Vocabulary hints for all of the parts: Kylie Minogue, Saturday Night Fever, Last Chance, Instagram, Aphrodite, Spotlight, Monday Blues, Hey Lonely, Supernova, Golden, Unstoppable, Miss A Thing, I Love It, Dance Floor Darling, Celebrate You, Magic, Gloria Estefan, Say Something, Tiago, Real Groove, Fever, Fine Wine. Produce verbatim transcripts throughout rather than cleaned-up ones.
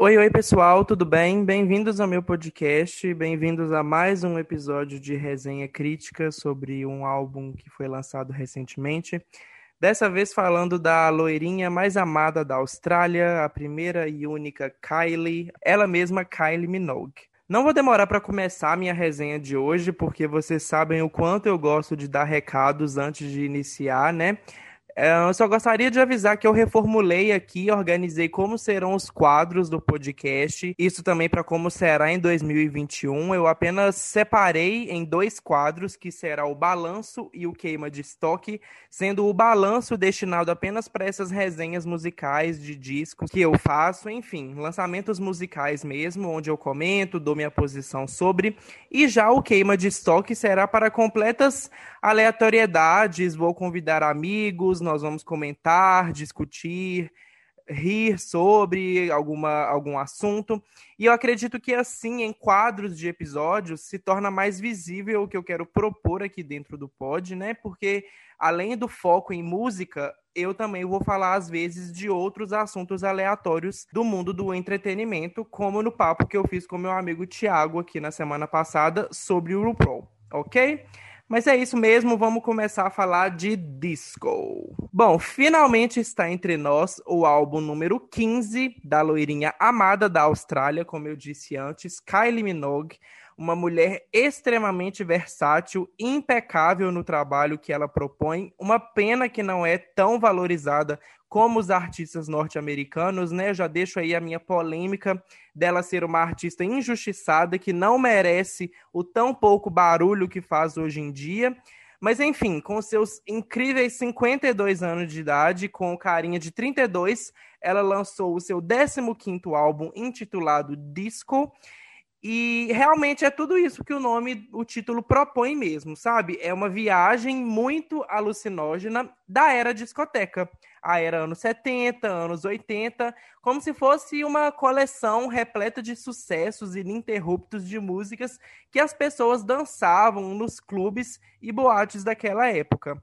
Oi, oi pessoal, tudo bem? Bem-vindos ao meu podcast, bem-vindos a mais um episódio de resenha crítica sobre um álbum que foi lançado recentemente. Dessa vez falando da loirinha mais amada da Austrália, a primeira e única Kylie, ela mesma Kylie Minogue. Não vou demorar para começar a minha resenha de hoje, porque vocês sabem o quanto eu gosto de dar recados antes de iniciar, né? Eu só gostaria de avisar que eu reformulei aqui, organizei como serão os quadros do podcast, isso também para como será em dois mil e vinte e um. Eu apenas separei em dois quadros, que será o balanço e o queima de estoque, sendo o balanço destinado apenas para essas resenhas musicais de discos que eu faço, enfim, lançamentos musicais mesmo, onde eu comento, dou minha posição sobre, e já o queima de estoque será para completas aleatoriedades, vou convidar amigos, nós vamos comentar, discutir, rir sobre alguma, algum assunto. E eu acredito que assim, em quadros de episódios, se torna mais visível o que eu quero propor aqui dentro do pod, né? Porque além do foco em música, eu também vou falar às vezes de outros assuntos aleatórios do mundo do entretenimento, como no papo que eu fiz com meu amigo Tiago aqui na semana passada sobre o RuPaul, ok? Mas é isso mesmo, vamos começar a falar de Disco. Bom, finalmente está entre nós o álbum número quinze da loirinha amada da Austrália, como eu disse antes, Kylie Minogue, uma mulher extremamente versátil, impecável no trabalho que ela propõe, uma pena que não é tão valorizada como os artistas norte-americanos, né? Eu já deixo aí a minha polêmica dela ser uma artista injustiçada, que não merece o tão pouco barulho que faz hoje em dia. Mas, enfim, com seus incríveis cinquenta e dois anos de idade, com carinha de trinta e dois, ela lançou o seu décimo quinto álbum, intitulado Disco. E realmente é tudo isso que o nome, o título propõe mesmo, sabe? É uma viagem muito alucinógena da era discoteca. A era anos setenta, anos oitenta, como se fosse uma coleção repleta de sucessos ininterruptos de músicas que as pessoas dançavam nos clubes e boates daquela época.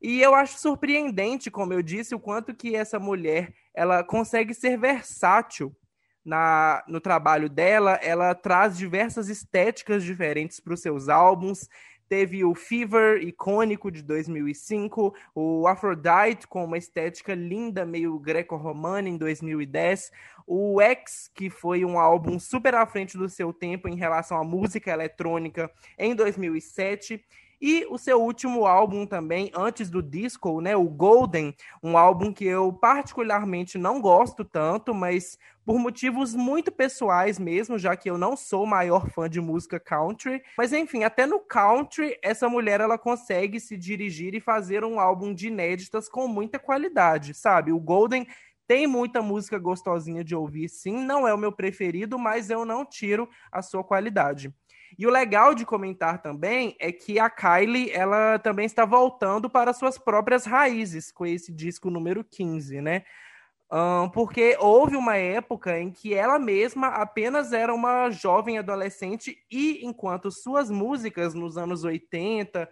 E eu acho surpreendente, como eu disse, o quanto que essa mulher ela consegue ser versátil. Na, no trabalho dela, ela traz diversas estéticas diferentes para os seus álbuns. Teve o Fever, icônico, de dois mil e cinco, o Aphrodite, com uma estética linda, meio greco-romana, em dois mil e dez, o X, que foi um álbum super à frente do seu tempo em relação à música eletrônica, em dois mil e sete, e o seu último álbum também, antes do Disco, né, o Golden, um álbum que eu particularmente não gosto tanto, mas por motivos muito pessoais mesmo, já que eu não sou o maior fã de música country. Mas enfim, até no country, essa mulher ela consegue se dirigir e fazer um álbum de inéditas com muita qualidade, sabe? O Golden tem muita música gostosinha de ouvir, sim, não é o meu preferido, mas eu não tiro a sua qualidade. E o legal de comentar também é que a Kylie, ela também está voltando para suas próprias raízes com esse disco número quinze, né? Um, porque houve uma época em que ela mesma apenas era uma jovem adolescente e enquanto suas músicas nos anos oitenta,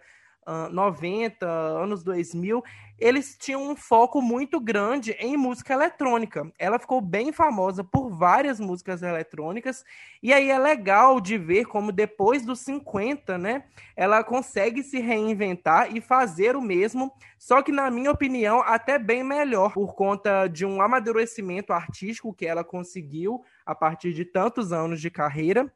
noventa, anos dois mil, eles tinham um foco muito grande em música eletrônica. Ela ficou bem famosa por várias músicas eletrônicas, e aí é legal de ver como depois dos cinquenta, né, ela consegue se reinventar e fazer o mesmo, só que, na minha opinião, até bem melhor, por conta de um amadurecimento artístico que ela conseguiu a partir de tantos anos de carreira.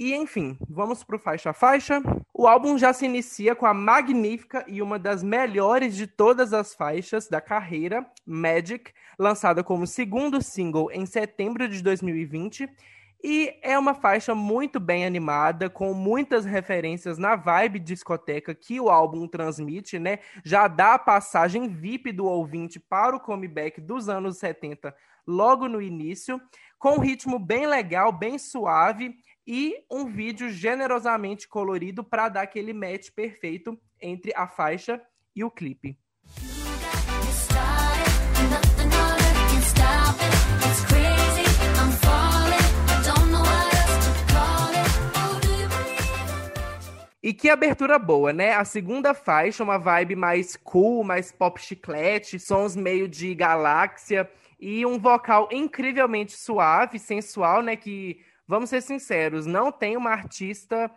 E, enfim, vamos para o Faixa a Faixa. O álbum já se inicia com a magnífica e uma das melhores de todas as faixas da carreira, Magic, lançada como segundo single em setembro de dois mil e vinte. E é uma faixa muito bem animada, com muitas referências na vibe discoteca que o álbum transmite, né? Já dá a passagem V I P do ouvinte para o comeback dos anos setenta logo no início, com um ritmo bem legal, bem suave, e um vídeo generosamente colorido para dar aquele match perfeito entre a faixa e o clipe. E que abertura boa, né? A segunda faixa, uma vibe mais cool, mais pop chiclete, sons meio de galáxia. E um vocal incrivelmente suave, sensual, né? Que, vamos ser sinceros, não tem uma artista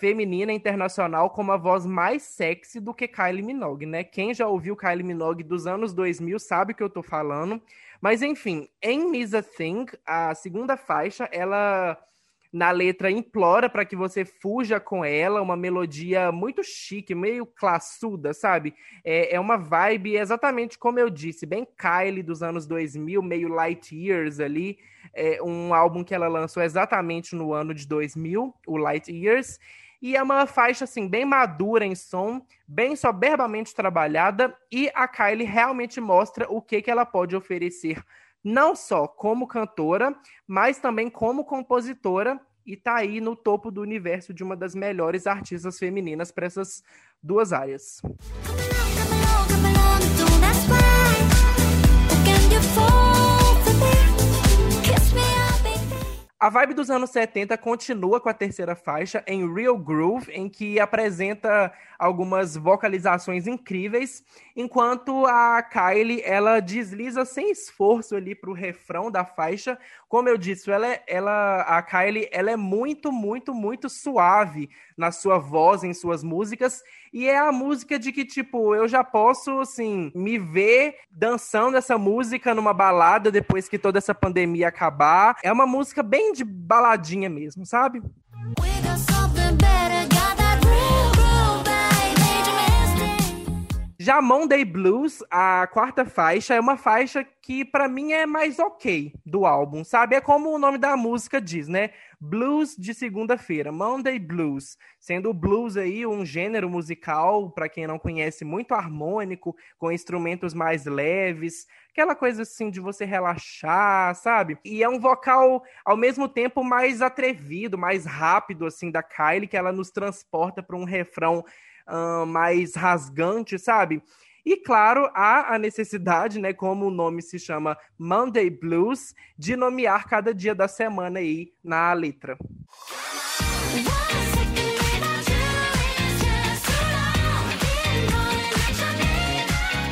feminina internacional com uma voz mais sexy do que Kylie Minogue, né? Quem já ouviu Kylie Minogue dos anos dois mil sabe o que eu tô falando. Mas, enfim, em Miss A Thing, a segunda faixa, ela, na letra, implora para que você fuja com ela, uma melodia muito chique, meio classuda, sabe? É, é uma vibe, exatamente como eu disse, bem Kylie dos anos dois mil, meio Light Years ali, é um álbum que ela lançou exatamente no ano de dois mil, o Light Years. E é uma faixa, assim, bem madura em som, bem soberbamente trabalhada, e a Kylie realmente mostra o que, que ela pode oferecer, não só como cantora, mas também como compositora, e tá aí no topo do universo de uma das melhores artistas femininas para essas duas áreas. A vibe dos anos setenta continua com a terceira faixa, em Real Groove, em que apresenta algumas vocalizações incríveis, enquanto a Kylie, ela desliza sem esforço ali pro refrão da faixa. Como eu disse, ela, é, ela, a Kylie, ela é muito, muito, muito suave na sua voz, em suas músicas, e é a música de que, tipo, eu já posso, assim, me ver dançando essa música numa balada depois que toda essa pandemia acabar. É uma música bem de baladinha mesmo, sabe? Já Monday Blues, a quarta faixa, é uma faixa que pra mim é mais ok do álbum, sabe? É como o nome da música diz, né? Blues de segunda-feira, Monday Blues. Sendo o blues aí um gênero musical, pra quem não conhece, muito harmônico, com instrumentos mais leves, aquela coisa assim de você relaxar, sabe? E é um vocal, ao mesmo tempo, mais atrevido, mais rápido, assim, da Kylie, que ela nos transporta pra um refrão Uh, mais rasgante, sabe? E, claro, há a necessidade, né, como o nome se chama Monday Blues, de nomear cada dia da semana aí na letra.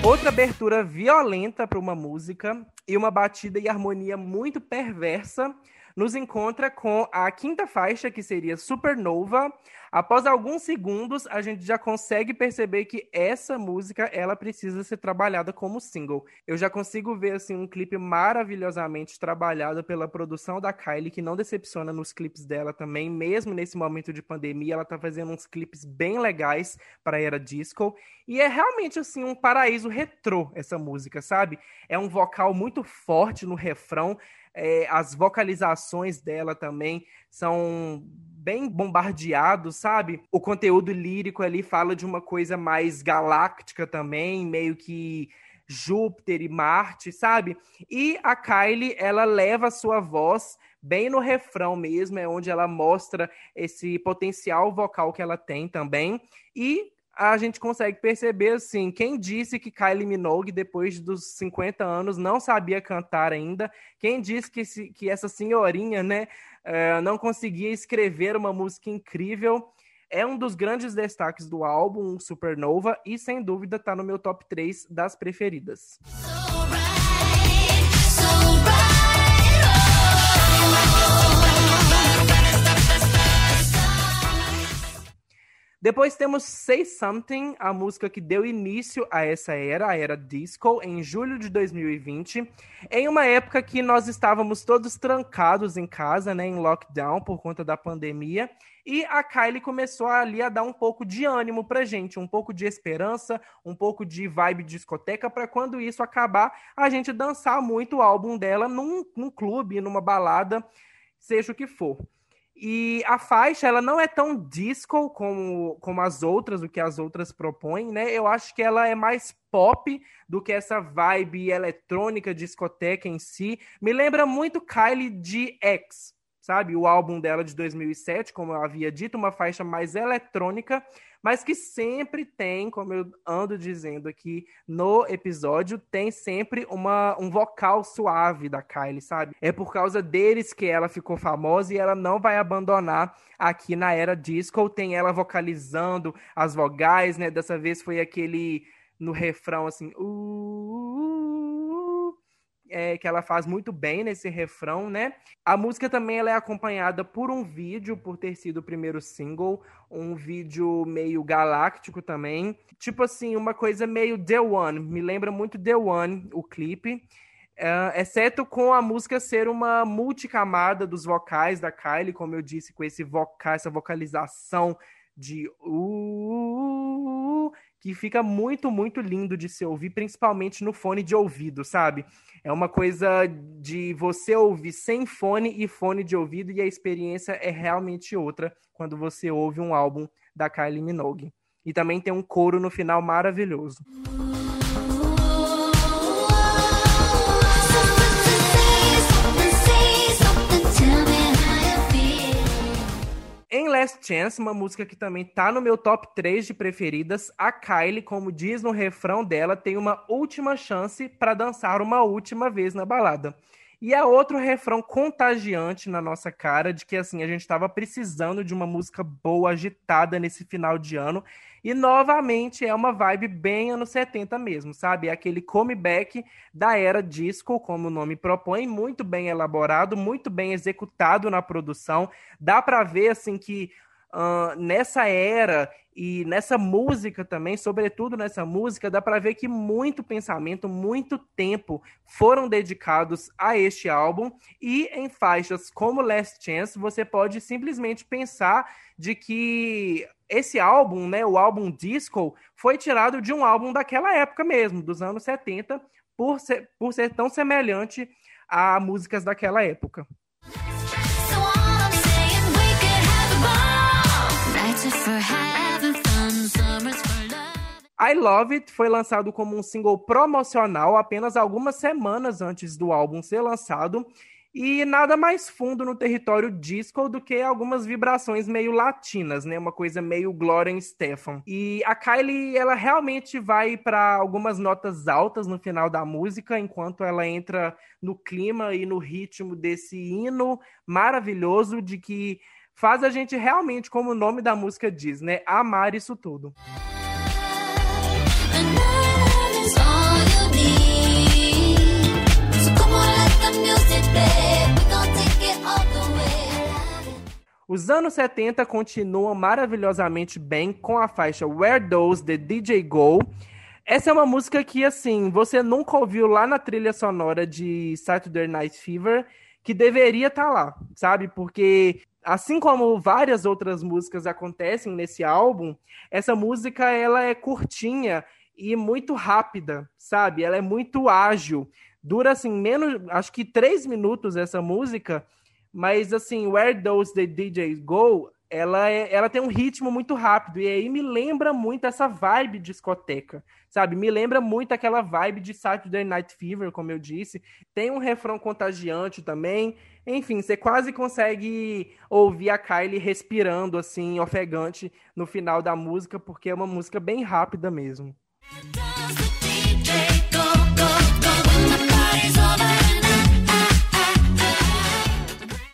Outra abertura violenta para uma música e uma batida e harmonia muito perversa nos encontra com a quinta faixa, que seria Supernova. Após alguns segundos, a gente já consegue perceber que essa música, ela precisa ser trabalhada como single. Eu já consigo ver, assim, um clipe maravilhosamente trabalhado pela produção da Kylie, que não decepciona nos clipes dela também, mesmo nesse momento de pandemia. Ela tá fazendo uns clipes bem legais para a era disco, e é realmente, assim, um paraíso retrô essa música, sabe? É um vocal muito forte no refrão. É, as vocalizações dela também são bem bombardeados, sabe? O conteúdo lírico ali fala de uma coisa mais galáctica também, meio que Júpiter e Marte, sabe? E a Kylie, ela leva a sua voz bem no refrão mesmo, é onde ela mostra esse potencial vocal que ela tem também, e a gente consegue perceber, assim, quem disse que Kylie Minogue, depois dos cinquenta anos, não sabia cantar ainda, quem disse que, se, que essa senhorinha, né, uh, não conseguia escrever uma música incrível. É um dos grandes destaques do álbum, Supernova, e sem dúvida tá no meu top três das preferidas. So bright, so bright. Depois temos Say Something, a música que deu início a essa era, a era disco, em julho de dois mil e vinte, em uma época que nós estávamos todos trancados em casa, né, em lockdown por conta da pandemia, e a Kylie começou ali a dar um pouco de ânimo pra gente, um pouco de esperança, um pouco de vibe discoteca, pra quando isso acabar, a gente dançar muito o álbum dela num, num clube, numa balada, seja o que for. E a faixa, ela não é tão disco como, como as outras, o que as outras propõem, né? Eu acho que ela é mais pop do que essa vibe eletrônica discoteca em si. Me lembra muito Kylie de X, sabe? O álbum dela de dois mil e sete, como eu havia dito, uma faixa mais eletrônica, mas que sempre tem, como eu ando dizendo aqui no episódio, tem sempre uma, um vocal suave da Kylie, sabe? É por causa deles que ela ficou famosa e ela não vai abandonar aqui na era disco. Tem ela vocalizando as vogais, né? Dessa vez foi aquele, no refrão, assim, uh, uh, uh, é, que ela faz muito bem nesse refrão, né? A música também ela é acompanhada por um vídeo, por ter sido o primeiro single, um vídeo meio galáctico também. Tipo assim, uma coisa meio The One, me lembra muito The One, o clipe. Uh, exceto com a música ser uma multicamada dos vocais da Kylie, como eu disse, com esse vocal, essa vocalização de uh, que fica muito, muito lindo de se ouvir, principalmente no fone de ouvido, sabe? É uma coisa de você ouvir sem fone e fone de ouvido, e a experiência é realmente outra quando você ouve um álbum da Kylie Minogue. E também tem um coro no final maravilhoso. Em Last Chance, uma música que também tá no meu top três de preferidas, a Kylie, como diz no refrão dela, tem uma última chance para dançar uma última vez na balada. E é outro refrão contagiante na nossa cara, de que assim, a gente estava precisando de uma música boa, agitada nesse final de ano. E novamente é uma vibe bem anos setenta mesmo, sabe? É aquele comeback da era disco, como o nome propõe, muito bem elaborado, muito bem executado na produção. Dá para ver assim que uh, nessa era e nessa música também, sobretudo nessa música, dá para ver que muito pensamento, muito tempo foram dedicados a este álbum, e em faixas como Last Chance você pode simplesmente pensar de que esse álbum, né, o álbum Disco, foi tirado de um álbum daquela época mesmo, dos anos setenta, por ser, por ser tão semelhante a músicas daquela época. I Love It foi lançado como um single promocional apenas algumas semanas antes do álbum ser lançado, e nada mais fundo no território disco do que algumas vibrações meio latinas, né? Uma coisa meio Gloria Estefan. E a Kylie, ela realmente vai para algumas notas altas no final da música, enquanto ela entra no clima e no ritmo desse hino maravilhoso de que faz a gente realmente, como o nome da música diz, né? Amar isso tudo. Os anos setenta continuam maravilhosamente bem com a faixa Where Does the D J Go? Essa é uma música que, assim, você nunca ouviu lá na trilha sonora de Saturday Night Fever, que deveria estar lá, sabe? Porque, assim como várias outras músicas acontecem nesse álbum, essa música ela é curtinha e muito rápida, sabe? Ela é muito ágil. Dura, assim, menos, acho que três minutos essa música, mas, assim, Where Does the D J Go, ela, é, ela tem um ritmo muito rápido, e aí me lembra muito essa vibe discoteca, sabe? Me lembra muito aquela vibe de Saturday Night Fever, como eu disse. Tem um refrão contagiante também. Enfim, você quase consegue ouvir a Kylie respirando, assim, ofegante no final da música, porque é uma música bem rápida mesmo.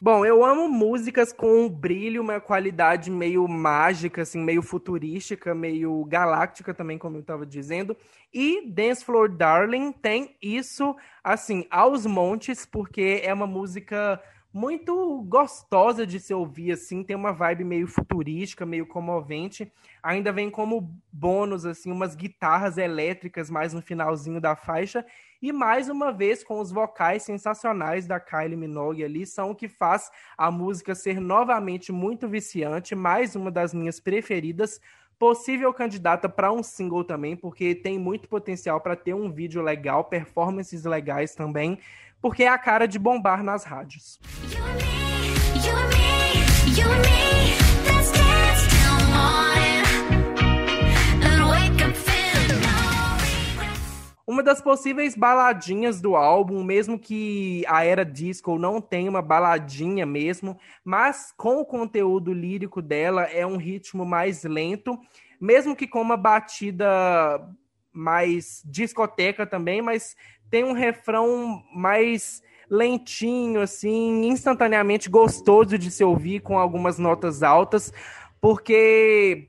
Bom, eu amo músicas com um brilho, uma qualidade meio mágica, assim, meio futurística, meio galáctica também, como eu estava dizendo. E Dance Floor Darling tem isso, assim, aos montes, porque é uma música muito gostosa de se ouvir, assim, tem uma vibe meio futurística, meio comovente. Ainda vem como bônus, assim, umas guitarras elétricas mais no finalzinho da faixa. E mais uma vez, com os vocais sensacionais da Kylie Minogue ali, são o que faz a música ser novamente muito viciante, mais uma das minhas preferidas, possível candidata para um single também, porque tem muito potencial para ter um vídeo legal, performances legais também, porque é a cara de bombar nas rádios. You and me, you and me, you and me, let's dance till morning. Uma das possíveis baladinhas do álbum, mesmo que a era disco não tenha uma baladinha mesmo, mas com o conteúdo lírico dela é um ritmo mais lento, mesmo que com uma batida mais discoteca também, mas tem um refrão mais lentinho, assim, instantaneamente gostoso de se ouvir, com algumas notas altas, porque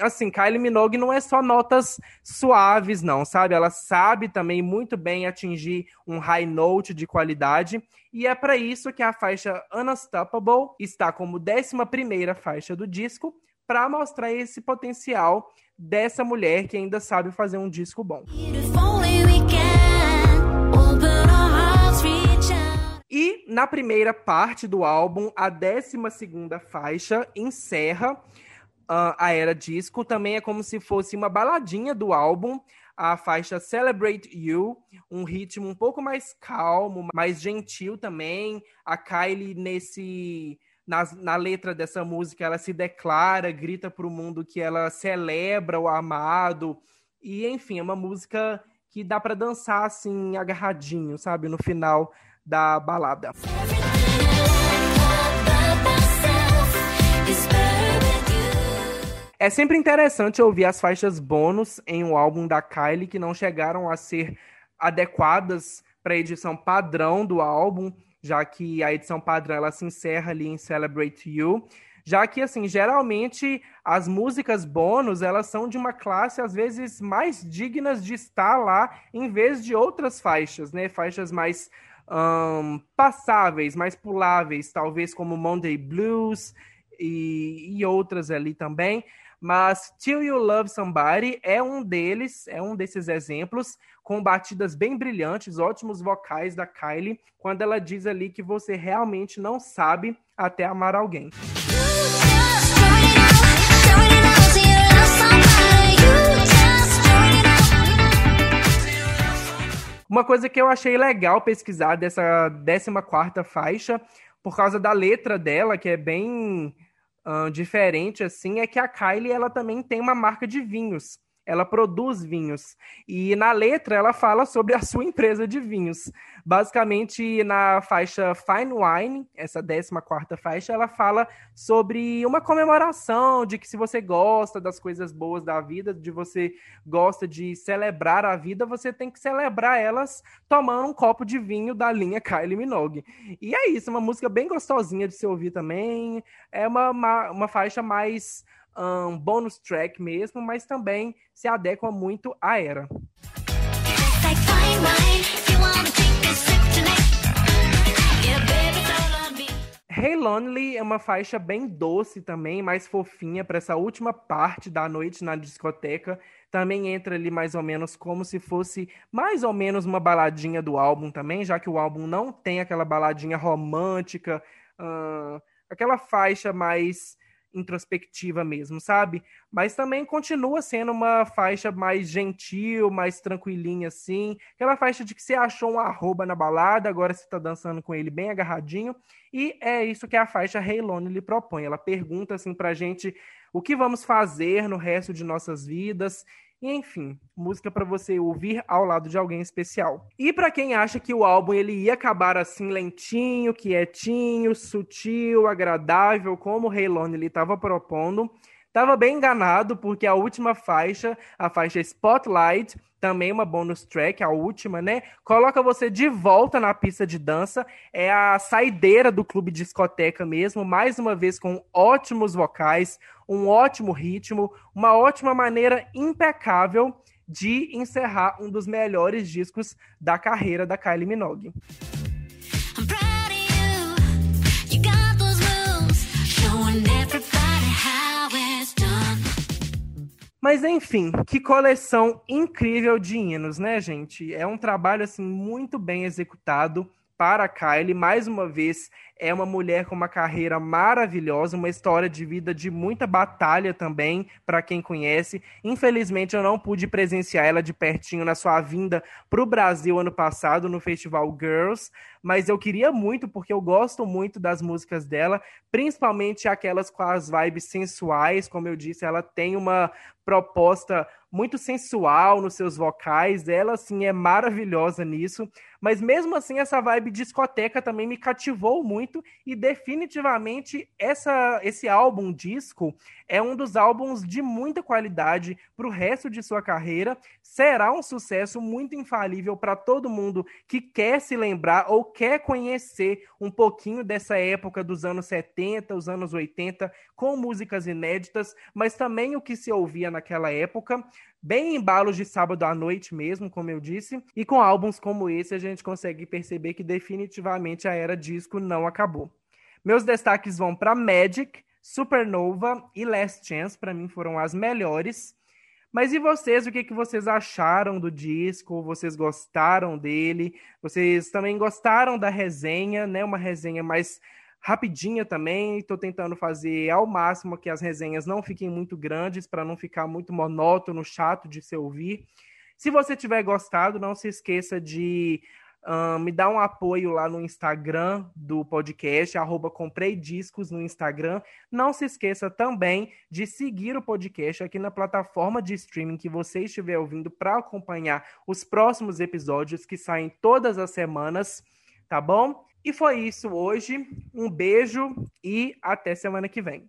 assim, Kylie Minogue não é só notas suaves, não, sabe? Ela sabe também muito bem atingir um high note de qualidade. E é para isso que a faixa Unstoppable está como décima primeira faixa do disco, para mostrar esse potencial dessa mulher que ainda sabe fazer um disco bom. E na primeira parte do álbum, a décima segunda faixa encerra uh, a era disco. Também é como se fosse uma baladinha do álbum, a faixa Celebrate You, um ritmo um pouco mais calmo, mais gentil também. A Kylie, nesse, na, na letra dessa música, ela se declara, grita para o mundo que ela celebra o amado. E, enfim, é uma música que dá para dançar assim, agarradinho, sabe? No final da balada. É sempre interessante ouvir as faixas bônus em um álbum da Kylie que não chegaram a ser adequadas para a edição padrão do álbum, já que a edição padrão ela se encerra ali em Celebrate You, já que assim, geralmente as músicas bônus elas são de uma classe às vezes mais dignas de estar lá em vez de outras faixas, né? Faixas mais Um, passáveis, mais puláveis, talvez como Monday Blues e, e outras ali também, mas Till You Love Somebody é um deles, é um desses exemplos, com batidas bem brilhantes, ótimos vocais da Kylie, quando ela diz ali que você realmente não sabe até amar alguém. Uma coisa que eu achei legal pesquisar dessa décima quarta faixa, por causa da letra dela, que é bem uh, diferente, assim, é que a Kylie ela também tem uma marca de vinhos. Ela produz vinhos. E na letra ela fala sobre a sua empresa de vinhos. Basicamente, na faixa Fine Wine, essa décima quarta faixa, ela fala sobre uma comemoração de que se você gosta das coisas boas da vida, de você gosta de celebrar a vida, você tem que celebrar elas tomando um copo de vinho da linha Kylie Minogue. E é isso, uma música bem gostosinha de se ouvir também. É uma, uma, uma faixa mais um bonus track mesmo, mas também se adequa muito à era. Hey Lonely é uma faixa bem doce também, mais fofinha para essa última parte da noite na discoteca. Também entra ali mais ou menos como se fosse mais ou menos uma baladinha do álbum também, já que o álbum não tem aquela baladinha romântica, uh, aquela faixa mais introspectiva mesmo, sabe? Mas também continua sendo uma faixa mais gentil, mais tranquilinha assim, aquela faixa de que você achou um arroba na balada, agora você tá dançando com ele bem agarradinho, e é isso que a faixa Hey Lonely lhe propõe. Ela pergunta assim pra gente o que vamos fazer no resto de nossas vidas. E, enfim, música para você ouvir ao lado de alguém especial. E para quem acha que o álbum ele ia acabar assim lentinho, quietinho, sutil, agradável, como o Hey Lonely estava propondo, estava bem enganado, porque a última faixa, a faixa Spotlight, também uma bonus track, a última, né? Coloca você de volta na pista de dança. É a saideira do clube discoteca mesmo, mais uma vez com ótimos vocais, um ótimo ritmo, uma ótima maneira impecável de encerrar um dos melhores discos da carreira da Kylie Minogue. Mas, enfim, que coleção incrível de hinos, né, gente? É um trabalho, assim, muito bem executado para a Kylie. Mais uma vez, é uma mulher com uma carreira maravilhosa, uma história de vida de muita batalha também, para quem conhece. Infelizmente, eu não pude presenciar ela de pertinho na sua vinda para o Brasil ano passado, no Festival Girls, mas eu queria muito, porque eu gosto muito das músicas dela, principalmente aquelas com as vibes sensuais. Como eu disse, ela tem uma proposta muito sensual nos seus vocais, ela, assim, é maravilhosa nisso, Mas mesmo assim, essa vibe discoteca também me cativou muito e definitivamente essa, esse álbum Disco é um dos álbuns de muita qualidade para o resto de sua carreira. Será um sucesso muito infalível para todo mundo que quer se lembrar ou quer conhecer um pouquinho dessa época dos anos setenta, os anos oitenta, com músicas inéditas, mas também o que se ouvia naquela época, bem embalos de sábado à noite mesmo, como eu disse, e com álbuns como esse a gente consegue perceber que definitivamente a era disco não acabou. Meus destaques vão para Magic, Supernova e Last Chance, para mim foram as melhores. Mas e vocês? O que, que vocês acharam do disco? Vocês gostaram dele? Vocês também gostaram da resenha, né? Uma resenha mais rapidinha também, estou tentando fazer ao máximo que as resenhas não fiquem muito grandes, para não ficar muito monótono, chato de se ouvir. Se você tiver gostado, não se esqueça de uh, me dar um apoio lá no Instagram do podcast, arroba Comprei Discos no Instagram. Não se esqueça também de seguir o podcast aqui na plataforma de streaming que você estiver ouvindo para acompanhar os próximos episódios que saem todas as semanas, tá bom? E foi isso hoje. Um beijo e até semana que vem.